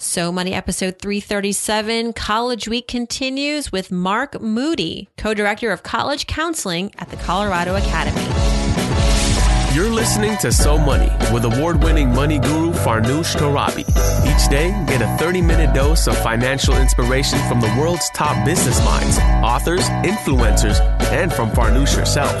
So Money, episode 337, College Week continues with Mark Moody, co-director of college counseling at the Colorado Academy. You're listening to So Money with award-winning money guru Farnoosh Torabi. Each day, get a 30-minute dose of financial inspiration from the world's top business minds, authors, influencers, and from Farnoosh herself.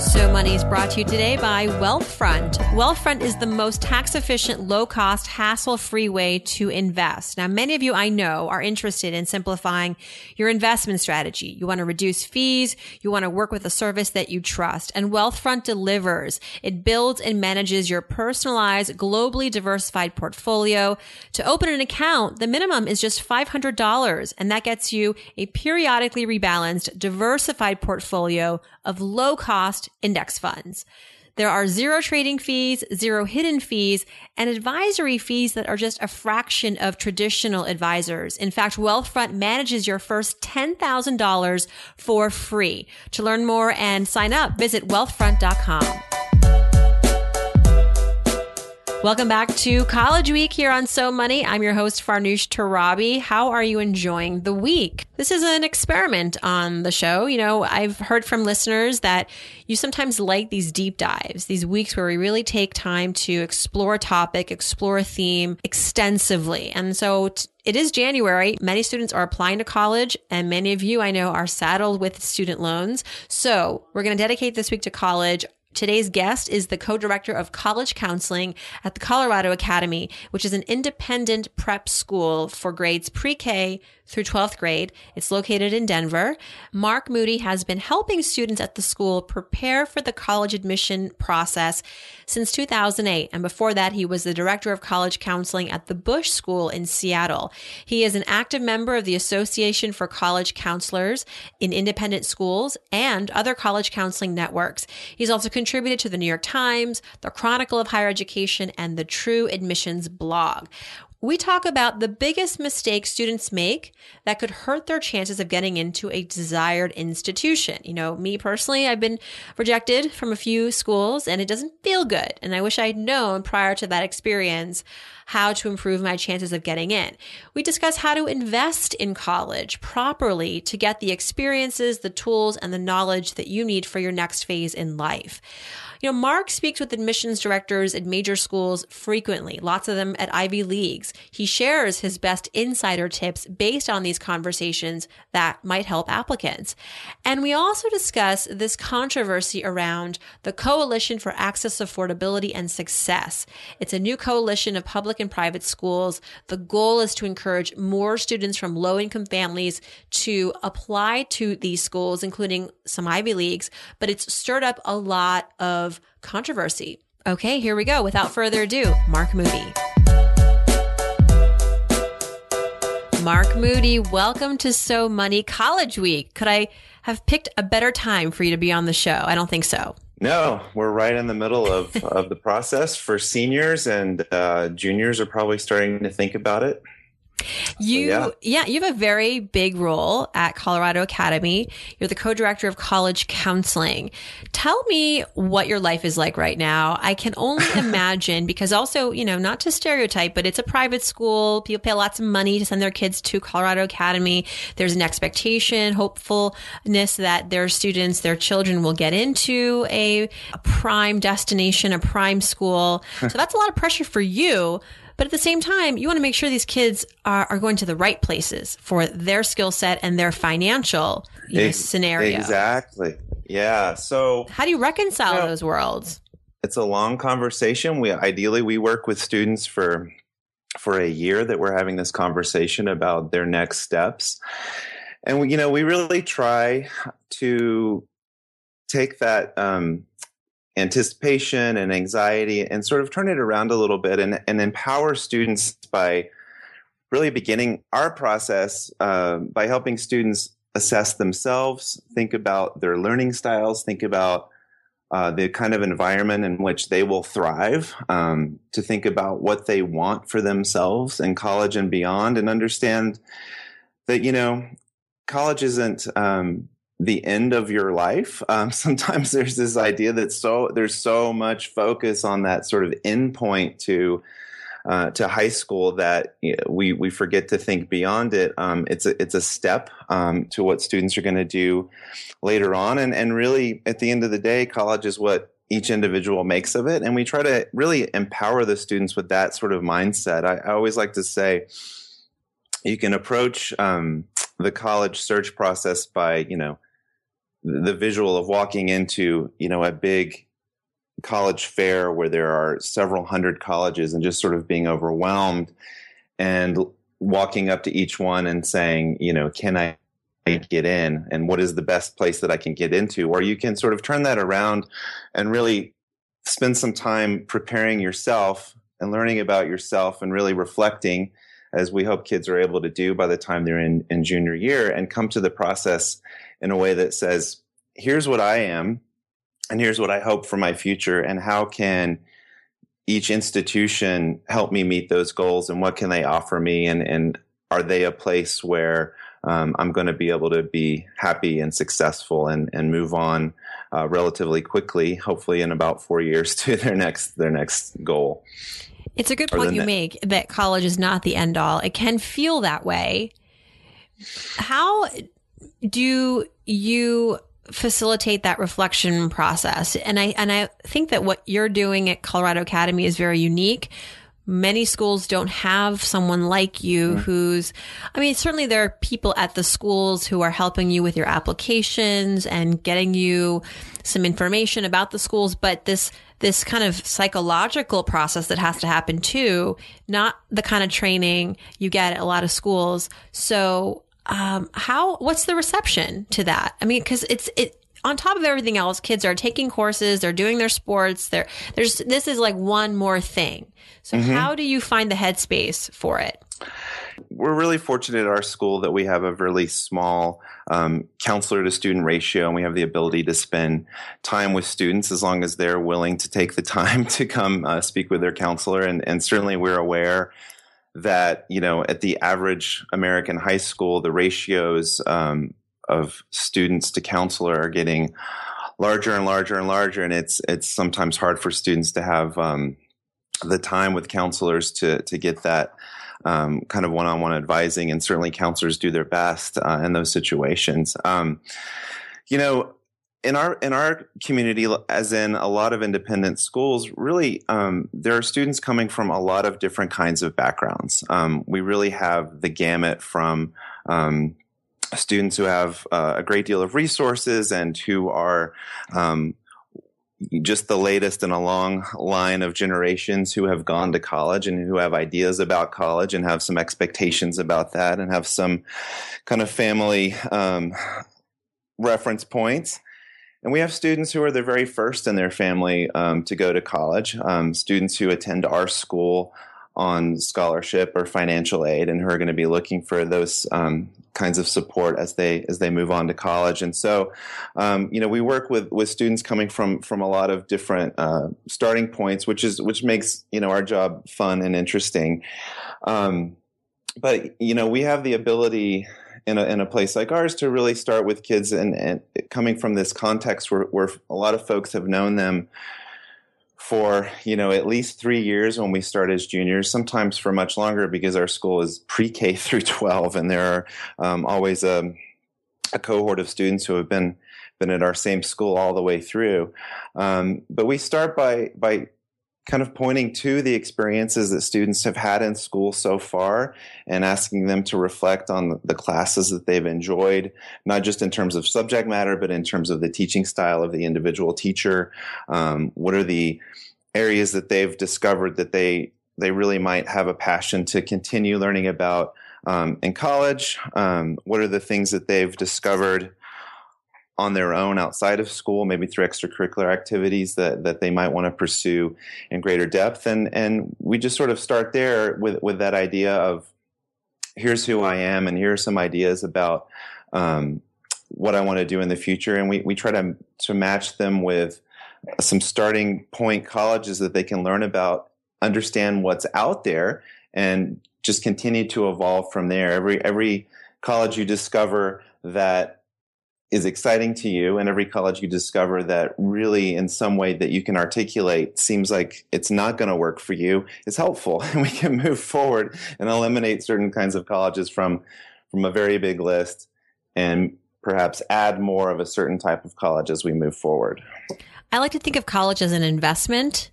So Money is brought to you today by Wealthfront. Wealthfront is the most tax-efficient, low-cost, hassle-free way to invest. Now, many of you I know are interested in simplifying your investment strategy. You want to reduce fees. You want to work with a service that you trust. And Wealthfront delivers. It builds and manages your personalized, globally diversified portfolio. To open an account, the minimum is just $500, and that gets you a periodically rebalanced, diversified portfolio of low-cost index funds. There are zero trading fees, zero hidden fees, and advisory fees that are just a fraction of traditional advisors. In fact, Wealthfront manages your first $10,000 for free. To learn more and sign up, visit wealthfront.com. Welcome back to College Week here on So Money. I'm your host, Farnoosh Torabi. How are you enjoying the week? This is an experiment on the show. You know, I've heard from listeners that you sometimes like these deep dives, these weeks where we really take time to explore a topic, explore a theme extensively. And so it is January. Many students are applying to college, and many of you I know are saddled with student loans. So we're going to dedicate this week to college. Today's guest is the co-director of college counseling at the Colorado Academy, which is an independent prep school for grades pre-K through 12th grade. It's located in Denver. Mark Moody has been helping students at the school prepare for the college admission process since 2008. And before that, he was the director of college counseling at the Bush School in Seattle. He is an active member of the Association for College Counselors in Independent Schools and other college counseling networks. He's also contributed to the New York Times, the Chronicle of Higher Education, and the True Admissions blog. We talk about the biggest mistakes students make that could hurt their chances of getting into a desired institution. You know, me personally, I've been rejected from a few schools and it doesn't feel good. And I wish I'd known prior to that experience how to improve my chances of getting in. We discuss how to invest in college properly to get the experiences, the tools, and the knowledge that you need for your next phase in life. You know, Mark speaks with admissions directors at major schools frequently, lots of them at Ivy Leagues. He shares his best insider tips based on these conversations that might help applicants. And we also discuss this controversy around the Coalition for Access, Affordability, and Success. It's a new coalition of public and private schools. The goal is to encourage more students from low-income families to apply to these schools, including some Ivy Leagues, but it's stirred up a lot of controversy. Okay, here we go. Without further ado, Mark Moody. Mark Moody, welcome to So Money College Week. Could I have picked a better time for you to be on the show? I don't think so. No, we're right in the middle of the process for seniors, and juniors are probably starting to think about it. You have a very big role at Colorado Academy. You're the co-director of college counseling. Tell me what your life is like right now. I can only imagine, because also, you know, not to stereotype, but it's a private school. People pay lots of money to send their kids to Colorado Academy. There's an expectation, hopefulness that their students, their children will get into a prime destination, a prime school. So that's a lot of pressure for you. But at the same time, you want to make sure these kids are going to the right places for their skill set and their financial scenario. Exactly. Yeah. So how do you reconcile those worlds? It's a long conversation. We work with students for a year that we're having this conversation about their next steps. And we really try to take that anticipation and anxiety and sort of turn it around a little bit and empower students by really beginning our process by helping students assess themselves, think about their learning styles, think about the kind of environment in which they will thrive, to think about what they want for themselves in college and beyond, and understand that, you know, college isn't the end of your life. Sometimes there's this idea that there's so much focus on that sort of end point to high school that, you know, we forget to think beyond it. It's a step to what students are going to do later on. And really, at the end of the day, college is what each individual makes of it. And we try to really empower the students with that sort of mindset. I always like to say you can approach the college search process by, you know, the visual of walking into, you know, a big college fair where there are several hundred colleges and just sort of being overwhelmed and walking up to each one and saying, you know, can I get in, and what is the best place that I can get into? Or you can sort of turn that around and really spend some time preparing yourself and learning about yourself and really reflecting, as we hope kids are able to do by the time they're in junior year, and come to the process in a way that says, here's what I am, and here's what I hope for my future, and how can each institution help me meet those goals, and what can they offer me, and are they a place where I'm going to be able to be happy and successful and move on relatively quickly, hopefully in about 4 years to their next goal. It's a good point you make that college is not the end all. It can feel that way. How do you facilitate that reflection process? And I think that what you're doing at Colorado Academy is very unique. Many schools don't have someone like you mm-hmm. Certainly there are people at the schools who are helping you with your applications and getting you some information about the schools, but this kind of psychological process that has to happen too, not the kind of training you get at a lot of schools. So, what's the reception to that? I mean, cause it's on top of everything else, kids are taking courses, they're doing their sports, this is like one more thing. So mm-hmm. how do you find the headspace for it? We're really fortunate at our school that we have a really small counselor to student ratio, and we have the ability to spend time with students as long as they're willing to take the time to come speak with their counselor. And certainly we're aware that, you know, at the average American high school, the ratios of students to counselor are getting larger and larger and larger. And it's sometimes hard for students to have the time with counselors to get that kind of one-on-one advising, and certainly counselors do their best in those situations. You know, in our community, as in a lot of independent schools, really there are students coming from a lot of different kinds of backgrounds. We really have the gamut from students who have a great deal of resources and who are just the latest in a long line of generations who have gone to college and who have ideas about college and have some expectations about that and have some kind of family reference points. And we have students who are the very first in their family to go to college, students who attend our school on scholarship or financial aid and who are going to be looking for those kinds of support as they move on to college. And so, you know, we work with students coming from a lot of different starting points, which makes, you know, our job fun and interesting. But, you know, we have the ability in a place like ours to really start with kids and coming from this context where a lot of folks have known them for, you know, at least 3 years when we start as juniors, sometimes for much longer, because our school is pre-K through 12, and there are always a cohort of students who have been at our same school all the way through. But we start by kind of pointing to the experiences that students have had in school so far and asking them to reflect on the classes that they've enjoyed, not just in terms of subject matter, but in terms of the teaching style of the individual teacher. What are the areas that they've discovered that they really might have a passion to continue learning about in college? What are the things that they've discovered on their own outside of school, maybe through extracurricular activities that they might want to pursue in greater depth? And we just sort of start there with that idea of, here's who I am, and here are some ideas about what I want to do in the future. And we try to match them with some starting point colleges that they can learn about, understand what's out there, and just continue to evolve from there. Every college you discover that is exciting to you, and every college you discover that really in some way that you can articulate seems like it's not going to work for you is helpful. And we can move forward and eliminate certain kinds of colleges from a very big list and perhaps add more of a certain type of college as we move forward. I like to think of college as an investment.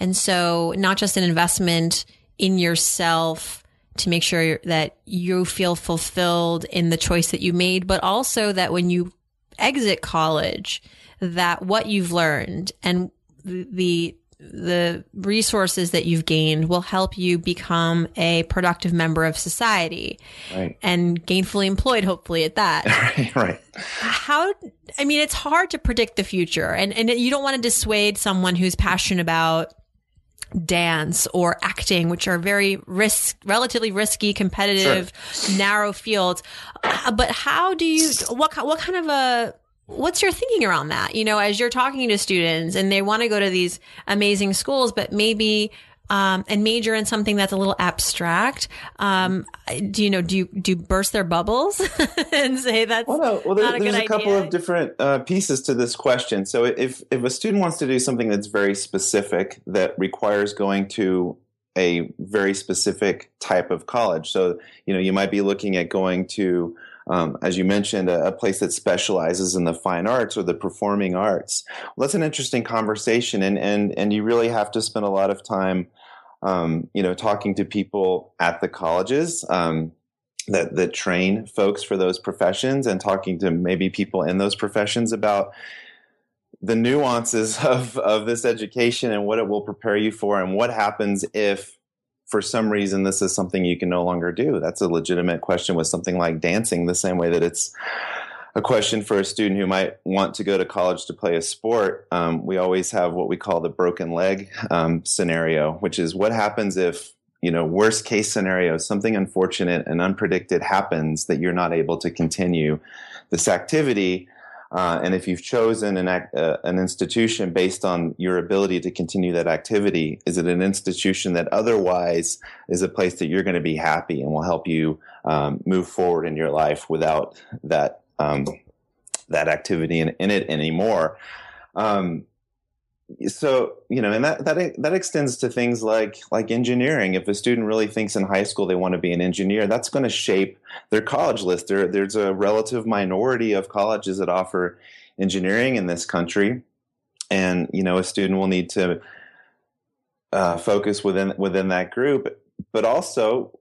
And so not just an investment in yourself to make sure that you feel fulfilled in the choice that you made, but also that when you exit college, that what you've learned and the resources that you've gained will help you become a productive member of society, right, and gainfully employed, hopefully, at that. Right. It's hard to predict the future, and you don't want to dissuade someone who's passionate about dance or acting, which are relatively risky, competitive, sure, narrow fields. But how do you, what's your thinking around that? You know, as you're talking to students and they want to go to these amazing schools, but maybe, and major in something that's a little abstract. Do you burst their bubbles and say that's there's a couple of different pieces to this question. So if a student wants to do something that's very specific, that requires going to a very specific type of college. So, you might be looking at going to, as you mentioned, a place that specializes in the fine arts or the performing arts. Well, that's an interesting conversation, and you really have to spend a lot of time, talking to people at the colleges that train folks for those professions, and talking to maybe people in those professions about the nuances of this education and what it will prepare you for, and what happens if, for some reason, this is something you can no longer do. That's a legitimate question with something like dancing, the same way that it's a question for a student who might want to go to college to play a sport. We always have what we call the broken leg scenario, which is what happens if, worst case scenario, something unfortunate and unpredicted happens that you're not able to continue this activity. And if you've chosen an institution based on your ability to continue that activity, is it an institution that otherwise is a place that you're going to be happy and will help you move forward in your life without that that activity in it anymore? And that extends to things like engineering. If a student really thinks in high school they want to be an engineer, that's going to shape their college list. There's a relative minority of colleges that offer engineering in this country, and a student will need to focus within that group, but also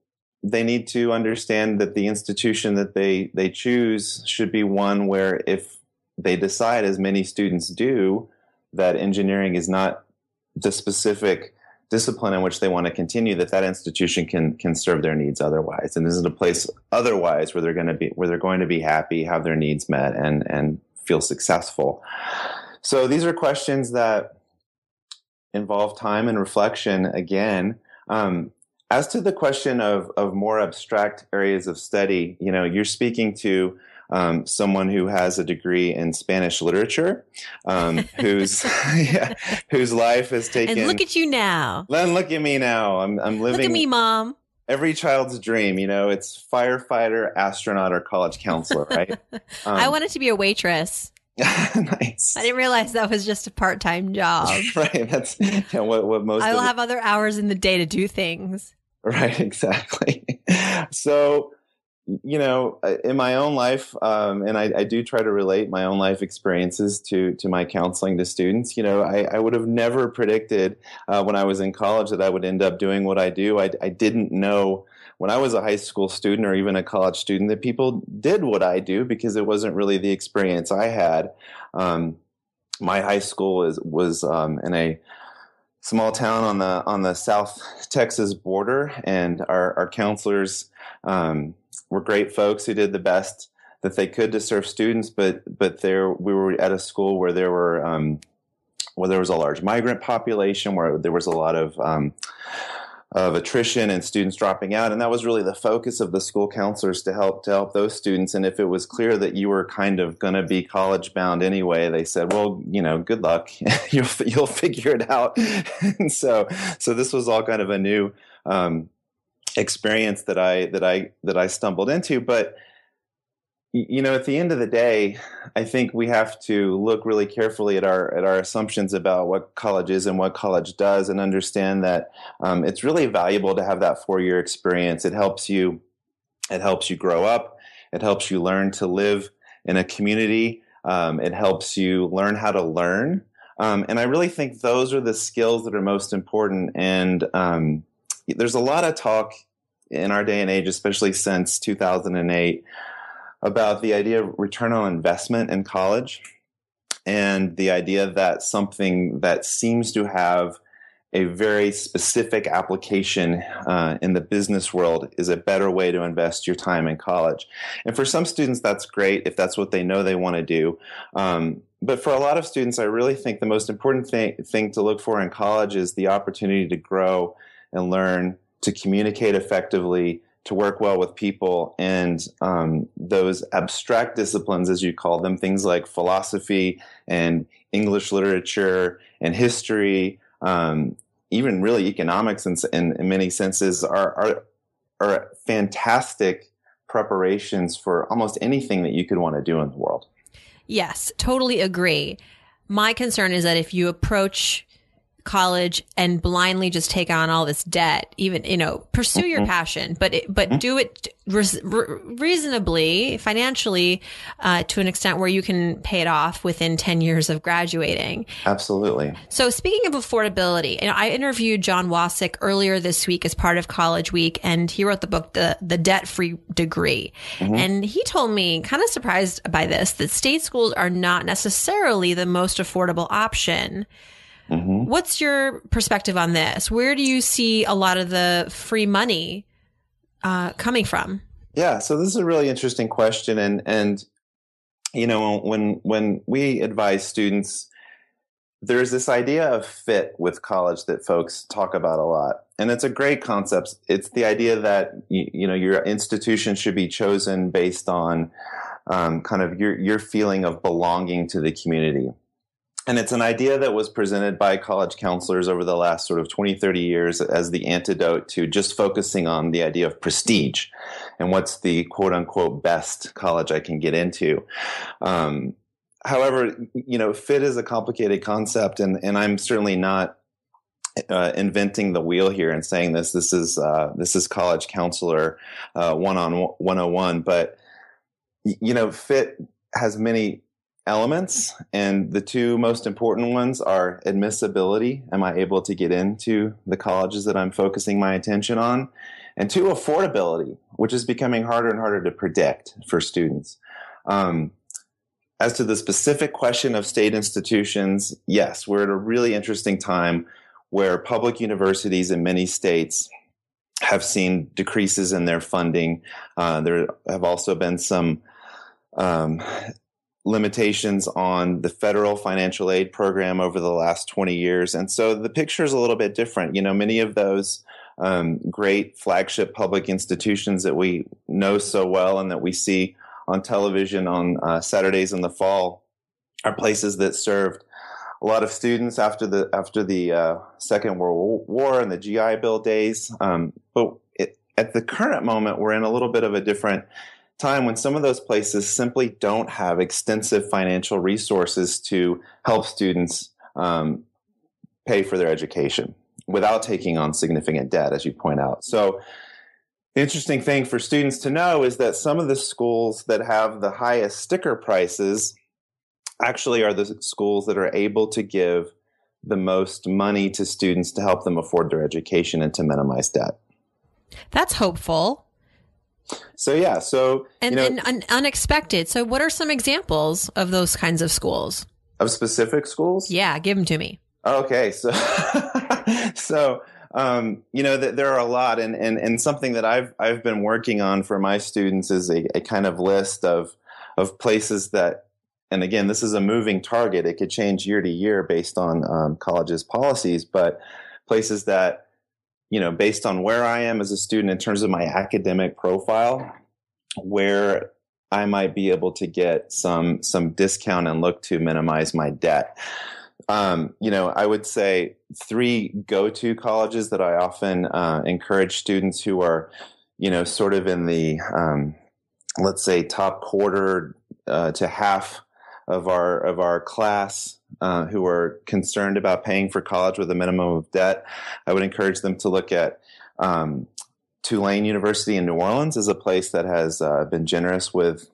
they need to understand that the institution that they choose should be one where, if they decide, as many students do, that engineering is not the specific discipline in which they want to continue, that institution can serve their needs otherwise. And this is a place otherwise where they're going to be happy, have their needs met, and feel successful. So these are questions that involve time and reflection again. As to the question of more abstract areas of study, you're speaking to someone who has a degree in Spanish literature, whose life has taken. And look at you now. Len, look at me now. I'm living. Look at me, Mom. Every child's dream, it's firefighter, astronaut, or college counselor, right? I wanted to be a waitress. Nice. I didn't realize that was just a part-time job. Right. That's what most. I will have other hours in the day to do things. Right. Exactly. So, in my own life, and I do try to relate my own life experiences to my counseling to students, I would have never predicted when I was in college that I would end up doing what I do. I didn't know when I was a high school student or even a college student that people did what I do, because it wasn't really the experience I had. My high school was in a small town on the South Texas border, and our counselors were great folks who did the best that they could to serve students, but we were at a school where there was a large migrant population, where there was a lot of attrition and students dropping out, and that was really the focus of the school counselors, to help those students. And if it was clear that you were kind of going to be college bound anyway, they said, "Well, good luck, you'll figure it out." And so this was all kind of a new experience that I stumbled into. But you know, at the end of the day, I think we have to look really carefully at our assumptions about what college is and what college does, and understand that it's really valuable to have that four-year experience. It helps you grow up. It helps you learn to live in a community. It helps you learn how to learn. And I really think those are the skills that are most important. And there's a lot of talk in our day and age, especially since 2008, about the idea of return on investment in college, and the idea that something that seems to have a very specific application in the business world is a better way to invest your time in college. And for some students, that's great if that's what they know they want to do. But for a lot of students, I really think the most important thing to look for in college is the opportunity to grow and learn, to communicate effectively, to work well with people, and those abstract disciplines, as you call them, things like philosophy and English literature and history, even really economics in many senses, are fantastic preparations for almost anything that you could want to do in the world. Yes, totally agree. My concern is that if you approach college and blindly just take on all this debt, even, you know, pursue your passion, but do it reasonably financially, to an extent where you can pay it off within 10 years of graduating. Absolutely. So speaking of affordability, you know, I interviewed John Wasik earlier this week as part of College Week, and he wrote the book, The Debt-Free Degree. Mm-hmm. And he told me, kind of surprised by this, that state schools are not necessarily the most affordable option. Mm-hmm. What's your perspective on this? Where do you see a lot of the free money coming from? Yeah, so this is a really interesting question. And you know, when we advise students, there's this idea of fit with college that folks talk about a lot. And it's a great concept. It's the idea that, you know, your institution should be chosen based on kind of your feeling of belonging to the community. And it's an idea that was presented by college counselors over the last sort of 20, 30 years as the antidote to just focusing on the idea of prestige and what's the quote unquote best college I can get into. However, you know, fit is a complicated concept, and I'm certainly not inventing the wheel here and saying this. This is college counselor 101, but you know, fit has many elements, and the two most important ones are admissibility. Am I able to get into the colleges that I'm focusing my attention on? And two, affordability, which is becoming harder and harder to predict for students. As to the specific question of state institutions, yes, we're at a really interesting time where public universities in many states have seen decreases in their funding. There have also been some limitations on the federal financial aid program over the last 20 years. And so the picture is a little bit different. You know, many of those great flagship public institutions that we know so well and that we see on television on Saturdays in the fall are places that served a lot of students after the Second World War and the GI Bill days. But at the current moment, we're in a little bit of a different time when some of those places simply don't have extensive financial resources to help students pay for their education without taking on significant debt, as you point out. So the interesting thing for students to know is that some of the schools that have the highest sticker prices actually are the schools that are able to give the most money to students to help them afford their education and to minimize debt. That's hopeful. So yeah, and unexpected. So what are some examples of those kinds of schools? Of specific schools? Yeah, give them to me. Okay, so you know, there are a lot, and something that I've been working on for my students is a kind of list of places that, and again, this is a moving target. It could change year to year based on colleges' policies, but places that, you know, based on where I am as a student in terms of my academic profile, where I might be able to get some discount and look to minimize my debt. I would say three go-to colleges that I often encourage students who are, sort of in the, let's say, top quarter to half of our class who are concerned about paying for college with a minimum of debt. I would encourage them to look at Tulane University in New Orleans is a place that has been generous with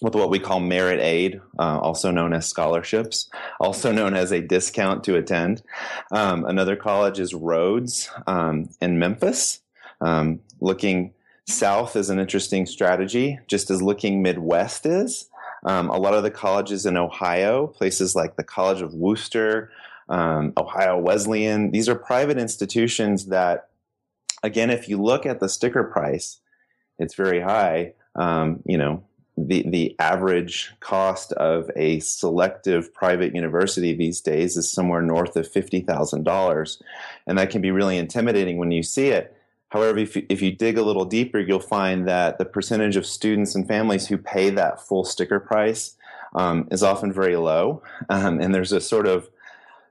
what we call merit aid, also known as scholarships, also known as a discount to attend. Another college is Rhodes in Memphis. Looking south is an interesting strategy, just as looking Midwest is. A lot of the colleges in Ohio, places like the College of Wooster, Ohio Wesleyan, these are private institutions that, again, if you look at the sticker price, it's very high. The average cost of a selective private university these days is somewhere north of $50,000, and that can be really intimidating when you see it. However, if you dig a little deeper, you'll find that the percentage of students and families who pay that full sticker price is often very low, and there's a sort of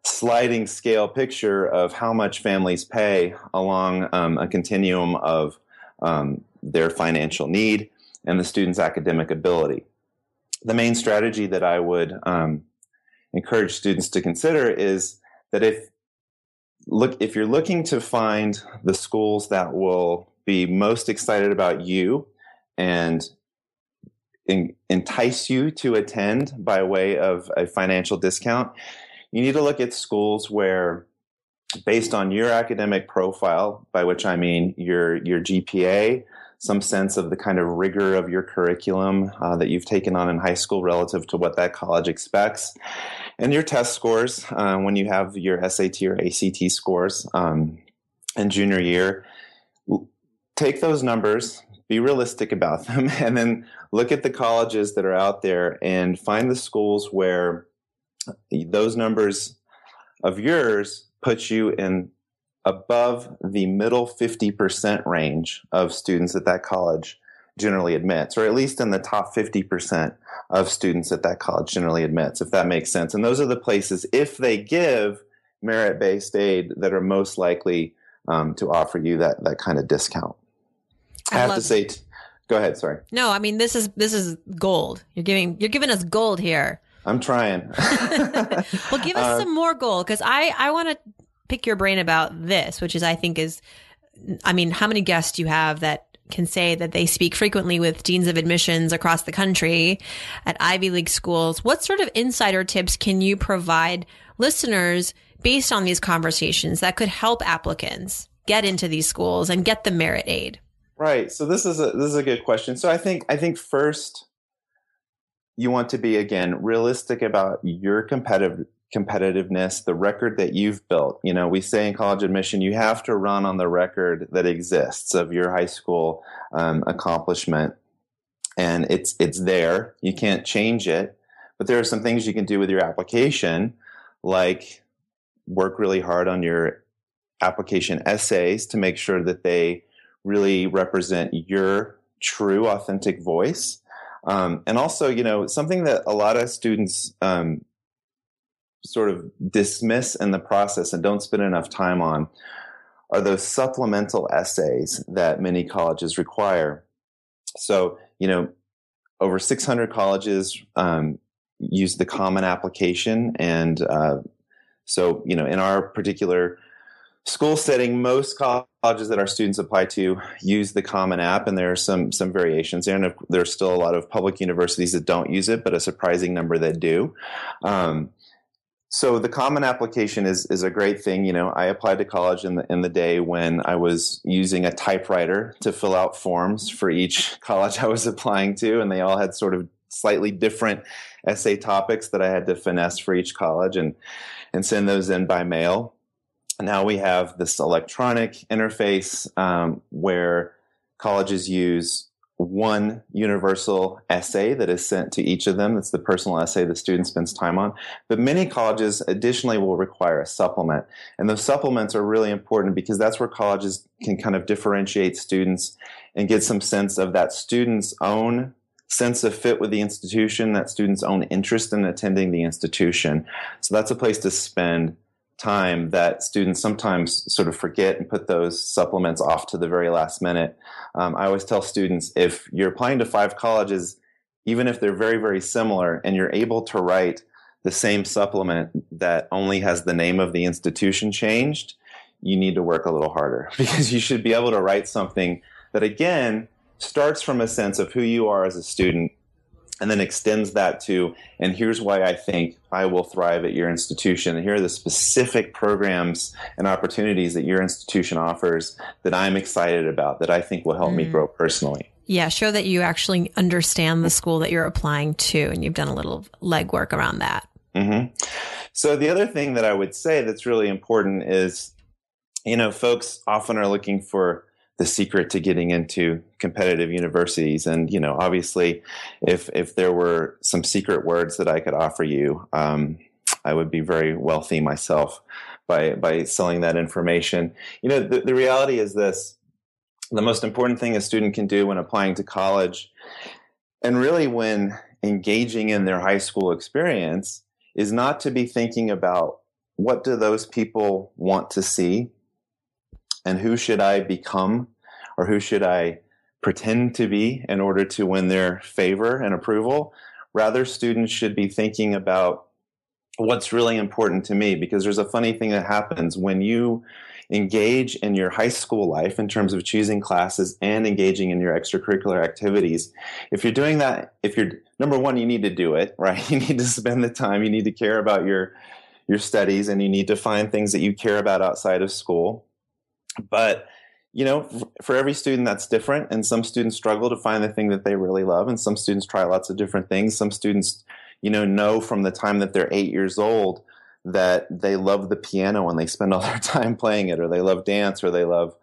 sliding scale picture of how much families pay along a continuum of their financial need and the student's academic ability. The main strategy that I would encourage students to consider is that if you're looking to find the schools that will be most excited about you and entice you to attend by way of a financial discount, you need to look at schools where, based on your academic profile, by which I mean your GPA, some sense of the kind of rigor of your curriculum that you've taken on in high school relative to what that college expects, and your test scores when you have your SAT or ACT scores in junior year. Take those numbers, be realistic about them, and then look at the colleges that are out there and find the schools where those numbers of yours put you in above the middle 50% range of students at that college generally admits, or at least in the top 50% of students at that college generally admits, if that makes sense. And those are the places, if they give merit-based aid, that are most likely to offer you that kind of discount. Go ahead, sorry. No, I mean, this is gold. You're giving us gold here. I'm trying. Well, give us some more gold, because I want to pick your brain about this, which is, how many guests do you have that can say that they speak frequently with deans of admissions across the country at Ivy League schools? What sort of insider tips can you provide listeners based on these conversations that could help applicants get into these schools and get the merit aid? Right. So this is a good question. So I think first, you want to be, again, realistic about your competitiveness, the record that you've built. We say in college admission, you have to run on the record that exists of your high school accomplishment, and it's there. You can't change it, but there are some things you can do with your application, like work really hard on your application essays to make sure that they really represent your true, authentic voice. And also, something that a lot of students sort of dismiss in the process and don't spend enough time on are those supplemental essays that many colleges require. So, over 600 colleges use the Common Application. And in our particular school setting, most colleges that our students apply to use the Common App, and there are some variations there. And there's still a lot of public universities that don't use it, but a surprising number that do. So the Common Application is a great thing. I applied to college in the day when I was using a typewriter to fill out forms for each college I was applying to, and they all had sort of slightly different essay topics that I had to finesse for each college and send those in by mail. Now we have this electronic interface where colleges use one universal essay that is sent to each of them. That's the personal essay the student spends time on. But many colleges additionally will require a supplement. And those supplements are really important because that's where colleges can kind of differentiate students and get some sense of that student's own sense of fit with the institution, that student's own interest in attending the institution. So that's a place to spend time that students sometimes sort of forget and put those supplements off to the very last minute. I always tell students, if you're applying to 5 colleges, even if they're very, very similar, and you're able to write the same supplement that only has the name of the institution changed, you need to work a little harder, because you should be able to write something that, again, starts from a sense of who you are as a student and then extends that to, and here's why I think I will thrive at your institution, and here are the specific programs and opportunities that your institution offers that I'm excited about, that I think will help me grow personally. Yeah, show that you actually understand the school that you're applying to, and you've done a little legwork around that. Mm-hmm. So the other thing that I would say that's really important is, you know, folks often are looking for the secret to getting into competitive universities. And, you know, obviously, if there were some secret words that I could offer you, I would be very wealthy myself by selling that information. You know, the reality is this. The most important thing a student can do when applying to college, and really when engaging in their high school experience, is not to be thinking about what do those people want to see, and who should I become, or who should I pretend to be in order to win their favor and approval. Rather, students should be thinking about what's really important to me, because there's a funny thing that happens when you engage in your high school life in terms of choosing classes and engaging in your extracurricular activities. If you're doing that, if you're, number one, you need to do it, right? You need to spend the time, you need to care about your studies, and you need to find things that you care about outside of school. But, you know, for every student, that's different. And some students struggle to find the thing that they really love. And some students try lots of different things. Some students, you know from the time that they're 8 years old that they love the piano and they spend all their time playing it, or they love dance, or they love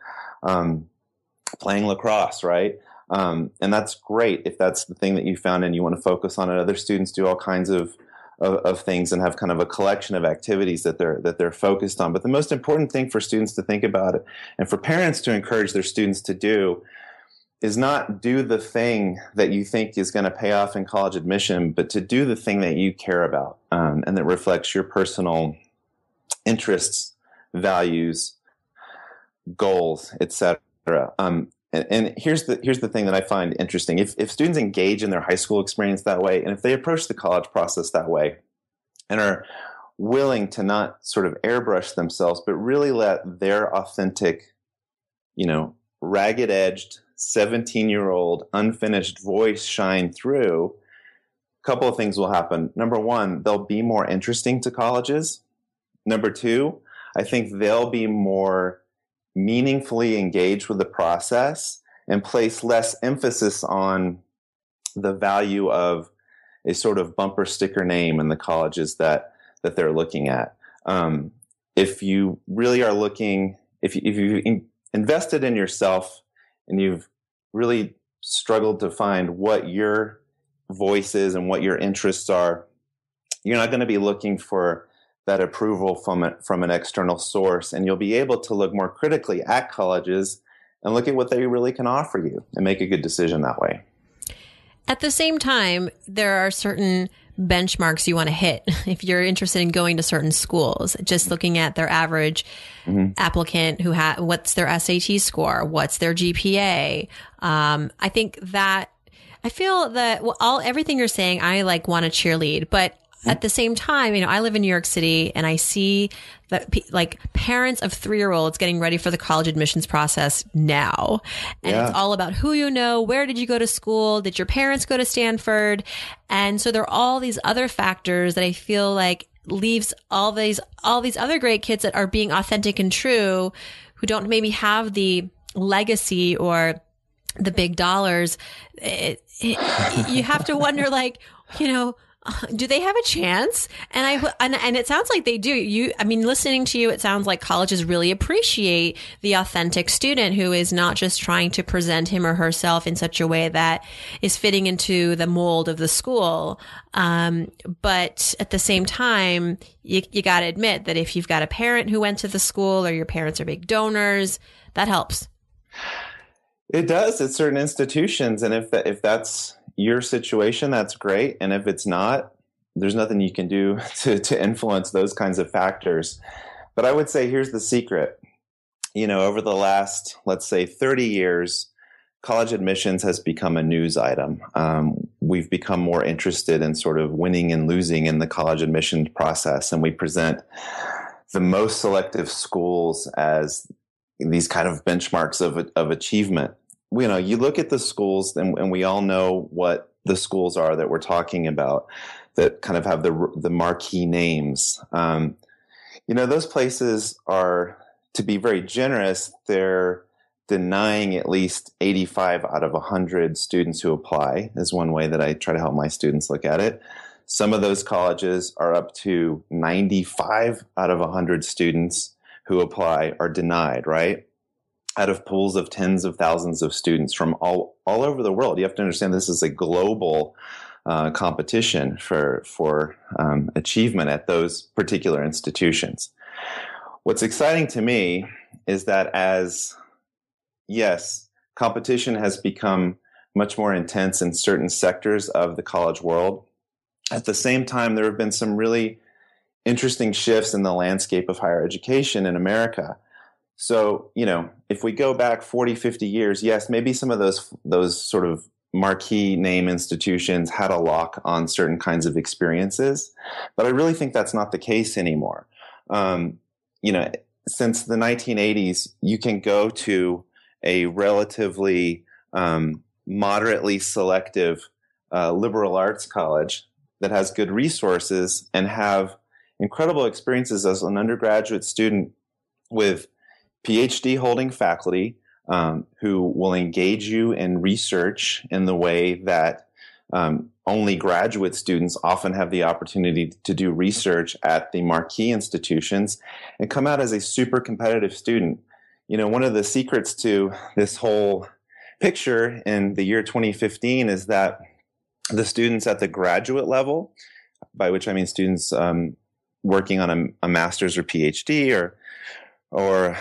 playing lacrosse, right? And that's great if that's the thing that you found and you want to focus on it. Other students do all kinds of things and have kind of a collection of activities that they're focused on. But the most important thing for students to think about, and for parents to encourage their students to do, is not do the thing that you think is going to pay off in college admission, but to do the thing that you care about, and that reflects your personal interests, values, goals, etc. And here's the thing that I find interesting. If students engage in their high school experience that way, and if they approach the college process that way, and are willing to not sort of airbrush themselves, but really let their authentic, you know, ragged-edged, 17-year-old, unfinished voice shine through, a couple of things will happen. Number one, they'll be more interesting to colleges. Number two, I think they'll be more meaningfully engaged with the process and place less emphasis on the value of a sort of bumper sticker name in the colleges that they're looking at. If you really are looking, if you've invested in yourself and you've really struggled to find what your voice is and what your interests are, you're not going to be looking for that approval from an external source. And you'll be able to look more critically at colleges and look at what they really can offer you and make a good decision that way. At the same time, there are certain benchmarks you want to hit if you're interested in going to certain schools. Just looking at their average applicant, who what's their SAT score, what's their GPA. I think that I feel that everything you're saying, I like want to cheerlead, but at the same time, you know, I live in New York City, and I see that like parents of 3-year-olds getting ready for the college admissions process now. And it's all about who you know, where did you go to school? Did your parents go to Stanford? And so there are all these other factors that I feel like leaves all these other great kids that are being authentic and true, who don't maybe have the legacy or the big dollars. You have to wonder, like, you know, do they have a chance? And it sounds like they do. Listening to you, it sounds like colleges really appreciate the authentic student who is not just trying to present him or herself in such a way that is fitting into the mold of the school. But at the same time, you got to admit that if you've got a parent who went to the school, or your parents are big donors, that helps. It does at certain institutions. And if that's your situation, that's great. And if it's not, there's nothing you can do to influence those kinds of factors. But I would say here's the secret. You know, over the last, let's say, 30 years, college admissions has become a news item. We've become more interested in sort of winning and losing in the college admissions process. And we present the most selective schools as these kind of benchmarks of achievement. You know, you look at the schools, and we all know what the schools are that we're talking about that kind of have the marquee names. You know, those places are, to be very generous, they're denying at least 85 out of 100 students who apply is one way that I try to help my students look at it. Some of those colleges are up to 95 out of 100 students who apply are denied, right? Out of pools of tens of thousands of students from all over the world. You have to understand this is a global competition for achievement at those particular institutions. What's exciting to me is that as, yes, competition has become much more intense in certain sectors of the college world, at the same time, there have been some really interesting shifts in the landscape of higher education in America. So, you know, if we go back 40, 50 years, yes, maybe some of those sort of marquee name institutions had a lock on certain kinds of experiences, but I really think that's not the case anymore. You know, since the 1980s, you can go to a relatively moderately selective liberal arts college that has good resources and have incredible experiences as an undergraduate student with PhD holding faculty who will engage you in research in the way that only graduate students often have the opportunity to do research at the marquee institutions and come out as a super competitive student. You know, one of the secrets to this whole picture in the year 2015 is that the students at the graduate level, by which I mean students working on a master's or PhD or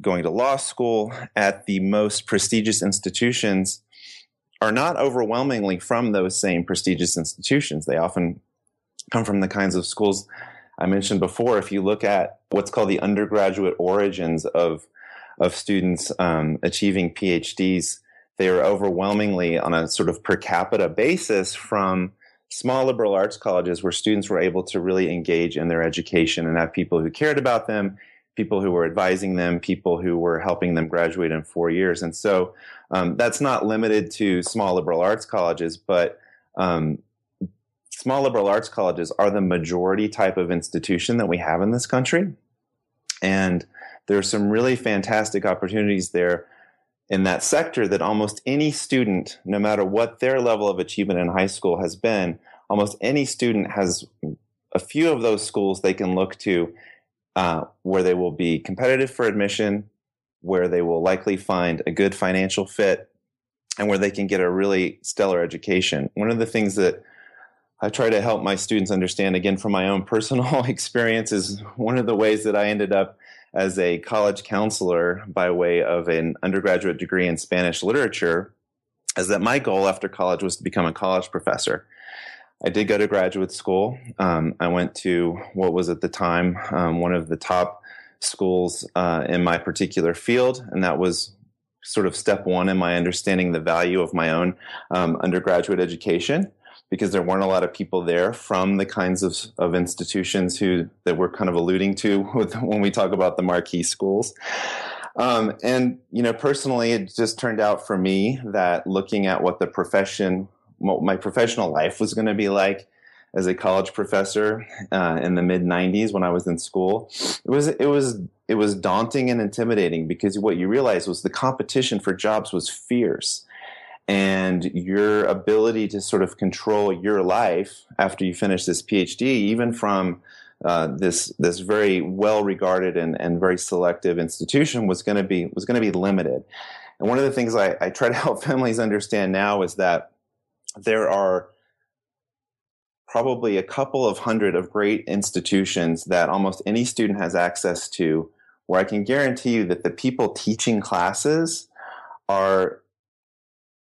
going to law school at the most prestigious institutions, are not overwhelmingly from those same prestigious institutions. They often come from the kinds of schools I mentioned before. If you look at what's called the undergraduate origins of students achieving PhDs, they are overwhelmingly on a sort of per capita basis from small liberal arts colleges where students were able to really engage in their education and have people who cared about them, people who were advising them, people who were helping them graduate in 4 years. And so that's not limited to small liberal arts colleges, but small liberal arts colleges are the majority type of institution that we have in this country. And there are some really fantastic opportunities there in that sector that almost any student, no matter what their level of achievement in high school has been, almost any student has a few of those schools they can look to where they will be competitive for admission, where they will likely find a good financial fit, and where they can get a really stellar education. One of the things that I try to help my students understand, again, from my own personal experience, is one of the ways that I ended up as a college counselor by way of an undergraduate degree in Spanish literature, is that my goal after college was to become a college professor. I did go to graduate school. I went to what was at the time one of the top schools in my particular field, and that was sort of step one in my understanding the value of my own undergraduate education, because there weren't a lot of people there from the kinds of institutions that we're kind of alluding to when we talk about the marquee schools. And, you know, personally, it just turned out for me that looking at what my professional life was going to be like as a college professor in the mid-90s when I was in school, it was daunting and intimidating, because what you realized was the competition for jobs was fierce. And your ability to sort of control your life after you finish this PhD, even from this very well-regarded and very selective institution, was going to be limited. And one of the things I try to help families understand now is that there are probably a couple of hundred of great institutions that almost any student has access to, where I can guarantee you that the people teaching classes are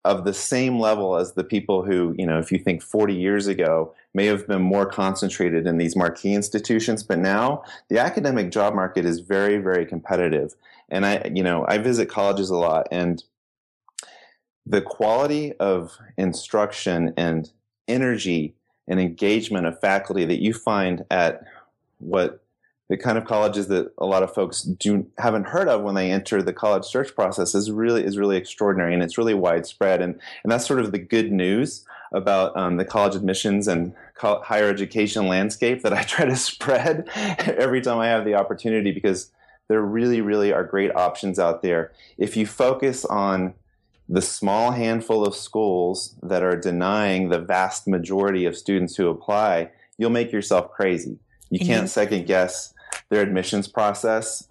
of the same level as the people who, you know, if you think 40 years ago, may have been more concentrated in these marquee institutions. But now the academic job market is very, very competitive. And I visit colleges a lot, and the quality of instruction and energy and engagement of faculty that you find at what the kind of colleges that a lot of folks haven't heard of when they enter the college search process is really extraordinary, and it's really widespread. And that's sort of the good news about the college admissions and higher education landscape that I try to spread every time I have the opportunity, because there really, really are great options out there. If you focus on the small handful of schools that are denying the vast majority of students who apply, you'll make yourself crazy. You can't second guess their admissions process.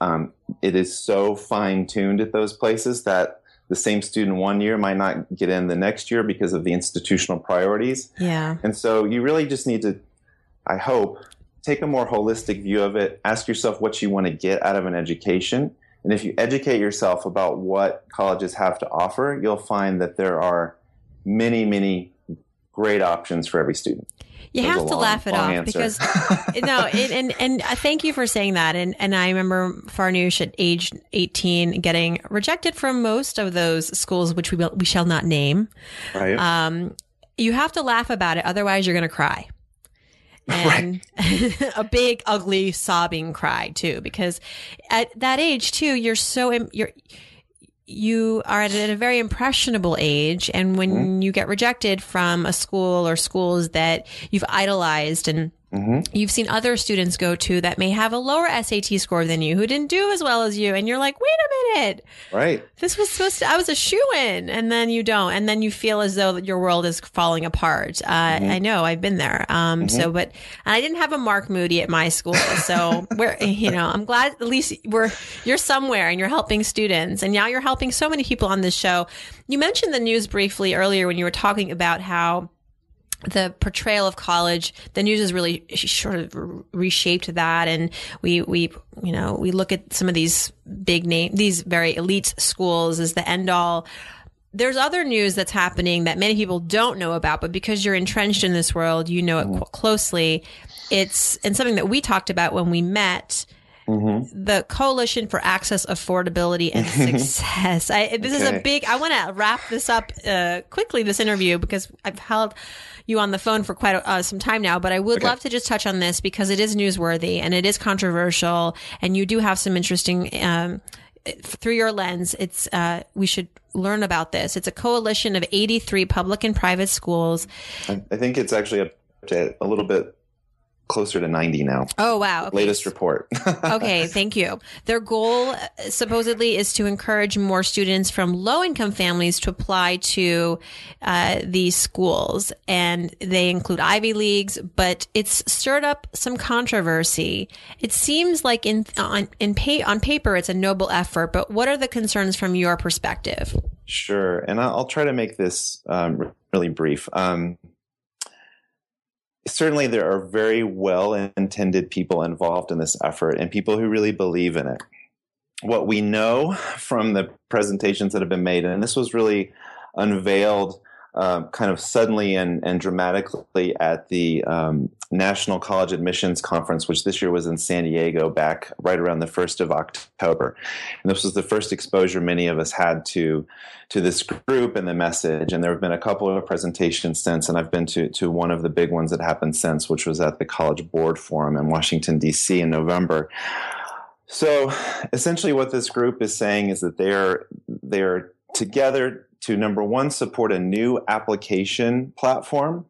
It is so fine-tuned at those places that the same student one year might not get in the next year because of the institutional priorities. Yeah. And so you really just need to, I hope, take a more holistic view of it. Ask yourself what you want to get out of an education. And if you educate yourself about what colleges have to offer, you'll find that there are many, many great options for every student. You have to laugh it off because and thank you for saying that. And I remember Farnoosh at age 18 getting rejected from most of those schools, which we shall not name. Right. You have to laugh about it, otherwise you're going to cry. And right. A big, ugly, sobbing cry too, because at that age too, you are at a very impressionable age, and when mm-hmm. you get rejected from a school or schools that you've idolized and mm-hmm. you've seen other students go to that may have a lower SAT score than you, who didn't do as well as you, and you're like, wait a minute, right? This was I was a shoo-in, and then you don't, and then you feel as though your world is falling apart. Mm-hmm. I know, I've been there. Mm-hmm. So, but and I didn't have a Mark Moody at my school, so I'm glad at least you're somewhere and you're helping students, and now you're helping so many people on this show. You mentioned the news briefly earlier when you were talking about how the portrayal of college, the news has really sort of reshaped that, and we look at some of these big name, these very elite schools as the end all. There's other news that's happening that many people don't know about, but because you're entrenched in this world, you know it closely. And something that we talked about when we met. Mm-hmm. The Coalition for Access, Affordability, and Success. I want to wrap this up quickly, this interview, because I've held you on the phone for quite some time now, but I would love to just touch on this because it is newsworthy and it is controversial, and you do have some interesting, through your lens, we should learn about this. It's a coalition of 83 public and private schools. I think it's actually up to a little bit closer to 90 now. Oh, wow. Okay. Latest report. Okay, thank you. Their goal supposedly is to encourage more students from low-income families to apply to these schools, and they include Ivy Leagues, but it's stirred up some controversy. It seems like on paper it's a noble effort, but what are the concerns from your perspective? Sure, and I'll try to make this really brief. Certainly, there are very well-intended people involved in this effort and people who really believe in it. What we know from the presentations that have been made, and this was really unveiled kind of suddenly and dramatically at the National College Admissions Conference, which this year was in San Diego back right around the 1st of October. And this was the first exposure many of us had to this group and the message. And there have been a couple of presentations since, and I've been to one of the big ones that happened since, which was at the College Board Forum in Washington, D.C. in November. So essentially what this group is saying is that they are together to, number one, support a new application platform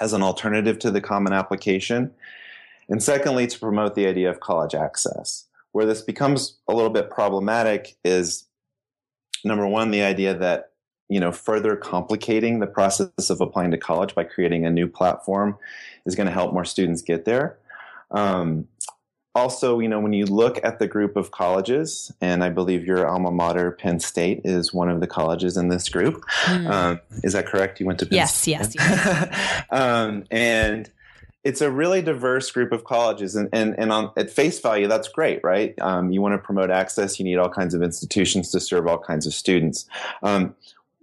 as an alternative to the Common Application, and secondly, to promote the idea of college access. Where this becomes a little bit problematic is, number one, the idea that, you know, further complicating the process of applying to college by creating a new platform is going to help more students get there. Also, you know, when you look at the group of colleges, and I believe your alma mater, Penn State, is one of the colleges in this group. Mm. Is that correct? You went to Penn State? Yes. And it's a really diverse group of colleges. And at face value, that's great, right? You want to promote access. You need all kinds of institutions to serve all kinds of students.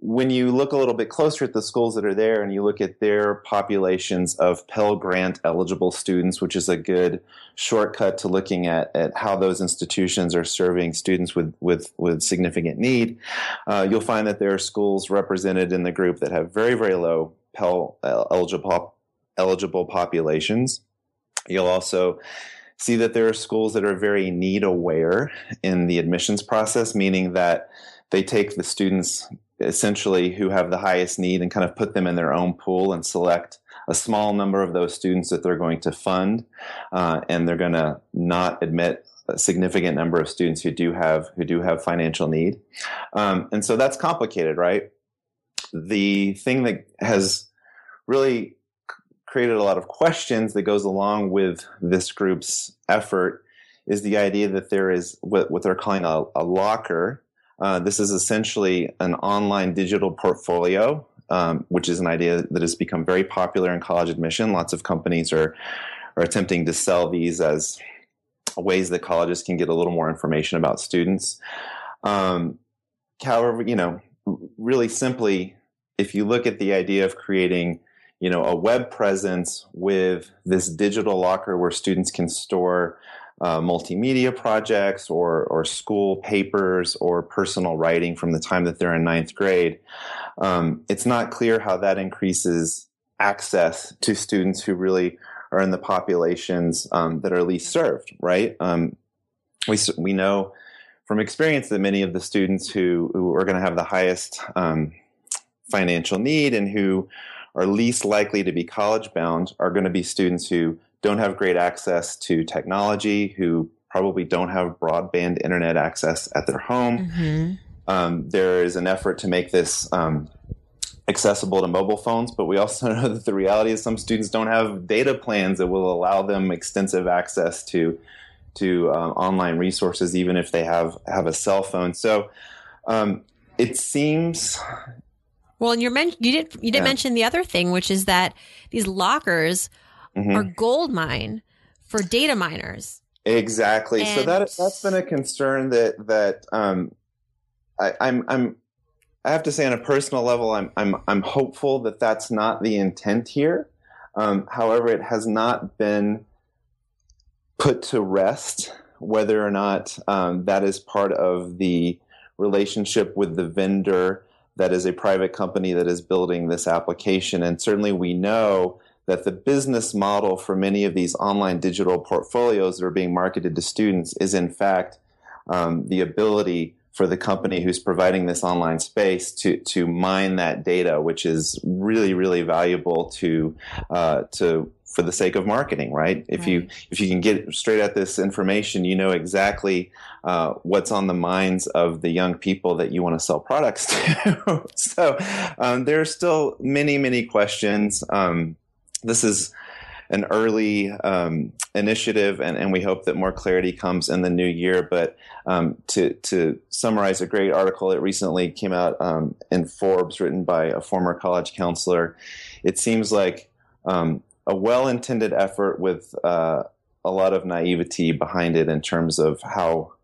when you look a little bit closer at the schools that are there and you look at their populations of Pell Grant eligible students, which is a good shortcut to looking at how those institutions are serving students with significant need, you'll find that there are schools represented in the group that have very, very low Pell eligible populations. You'll also see that there are schools that are very need aware in the admissions process, meaning that they take the students essentially who have the highest need and kind of put them in their own pool and select a small number of those students that they're going to fund, and they're going to not admit a significant number of students who do have financial need. And so that's complicated, right? The thing that has really created a lot of questions that goes along with this group's effort is the idea that there is what they're calling a locker. This is essentially an online digital portfolio, which is an idea that has become very popular in college admission. Lots of companies are attempting to sell these as ways that colleges can get a little more information about students. However, really simply, if you look at the idea of creating, a web presence with this digital locker where students can store multimedia projects or school papers or personal writing from the time that they're in ninth grade, it's not clear how that increases access to students who really are in the populations that are least served, right? We know from experience that many of the students who are going to have the highest financial need and who are least likely to be college-bound are going to be students who don't have great access to technology, who probably don't have broadband internet access at their home. Mm-hmm. There is an effort to make this accessible to mobile phones, but we also know that the reality is some students don't have data plans that will allow them extensive access to online resources, even if they have a cell phone. So it seems... Well, and you did mention the other thing, which is that these lockers... Mm-hmm. Or gold mine for data miners. Exactly. And so that's been a concern that I have to say on a personal level I'm hopeful that that's not the intent here. However, it has not been put to rest whether or not that is part of the relationship with the vendor that is a private company that is building this application. And certainly we know that the business model for many of these online digital portfolios that are being marketed to students is, in fact, the ability for the company who's providing this online space to mine that data, which is really, really valuable to for the sake of marketing, right? If you can get straight at this information, you know exactly what's on the minds of the young people that you want to sell products to. So there are still many, many questions. This is an early initiative, and we hope that more clarity comes in the new year. But to summarize a great article that recently came out in Forbes, written by a former college counselor, it seems like a well-intended effort with a lot of naivety behind it in terms of how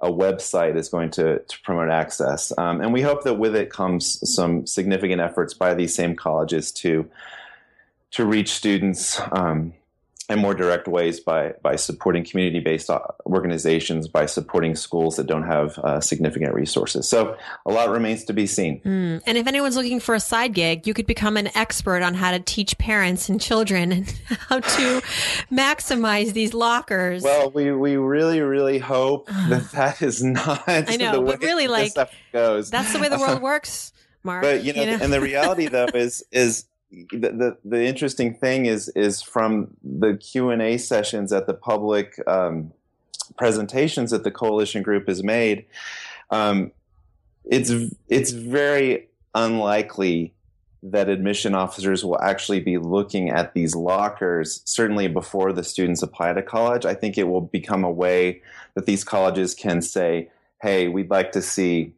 a website is going to promote access. And we hope that with it comes some significant efforts by these same colleges to reach students in more direct ways by supporting community-based organizations, by supporting schools that don't have significant resources. So a lot remains to be seen. And if anyone's looking for a side gig, you could become an expert on how to teach parents and children how to maximize these lockers. Well, we really, really hope that is not the way this stuff goes. That's the way the world works, Mark. But, and the reality, though, is The interesting thing is from the Q&A sessions at the public presentations that the coalition group has made, it's very unlikely that admission officers will actually be looking at these lockers, certainly before the students apply to college. I think it will become a way that these colleges can say, hey, we'd like to see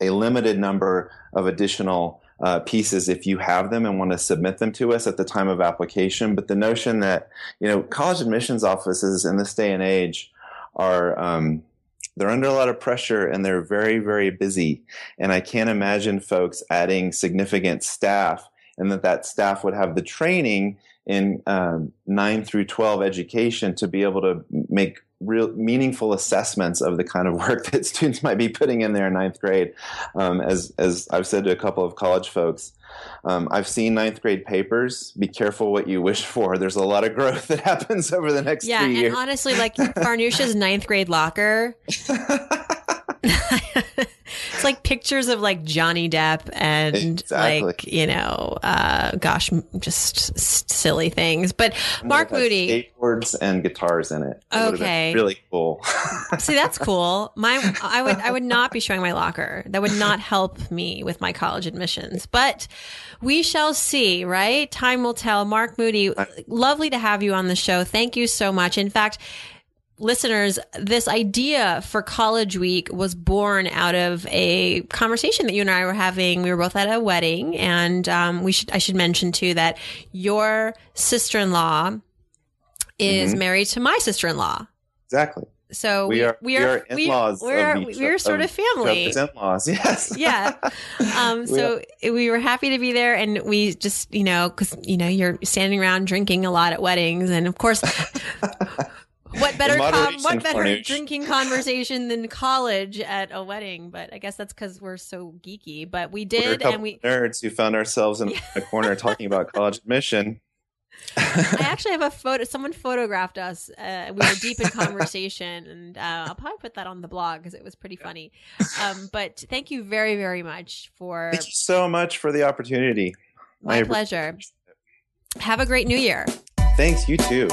a limited number of additional pieces if you have them and want to submit them to us at the time of application. But the notion that college admissions offices in this day and age are They're under a lot of pressure and they're very, very busy. And I can't imagine folks adding significant staff and that staff would have the training in 9 through 12 education to be able to make real meaningful assessments of the kind of work that students might be putting in their ninth grade. As I've said to a couple of college folks, I've seen ninth grade papers. Be careful what you wish for. There's a lot of growth that happens over the next 3 years. Yeah, and honestly, like Farnoosh's ninth grade locker, it's like pictures of like Johnny Depp and like, you know, gosh, just silly things. But Mark Moody, skateboards and guitars in it. Okay, really cool. See, that's cool. I would not be showing my locker. That would not help me with my college admissions. But we shall see, right? Time will tell. Mark Moody, lovely to have you on the show. Thank you so much. In fact, listeners, this idea for College Week was born out of a conversation that you and I were having. We were both at a wedding, and I should mention too that your sister-in-law is married to my sister-in-law. Exactly. So we are in-laws. We are sort of family. In-laws, yes. Yeah. So we were happy to be there, and we just, you know, because you know you're standing around drinking a lot at weddings, and of course. What better drinking conversation than college at a wedding? But I guess that's because we're so geeky. But we did, we're a couple nerds who found ourselves in a corner talking about college admission. I actually have a photo. Someone photographed us. We were deep in conversation, and I'll probably put that on the blog because it was pretty funny. But thank you very, very much for. Thank you so much for the opportunity. My pleasure. Have a great new year. Thanks. You too.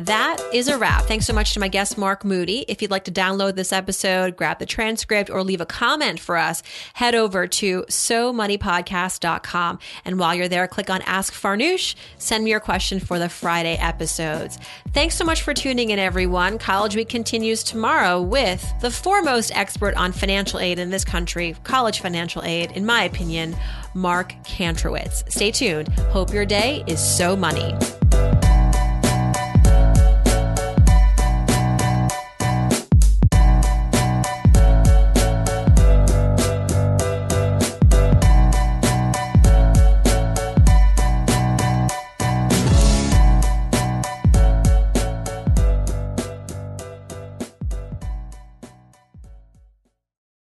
That is a wrap. Thanks so much to my guest, Mark Moody. If you'd like to download this episode, grab the transcript, or leave a comment for us, head over to SoMoneyPodcast.com. And while you're there, click on Ask Farnoosh. Send me your question for the Friday episodes. Thanks so much for tuning in, everyone. College Week continues tomorrow with the foremost expert on financial aid in this country, college financial aid, in my opinion, Mark Kantrowitz. Stay tuned. Hope your day is so money.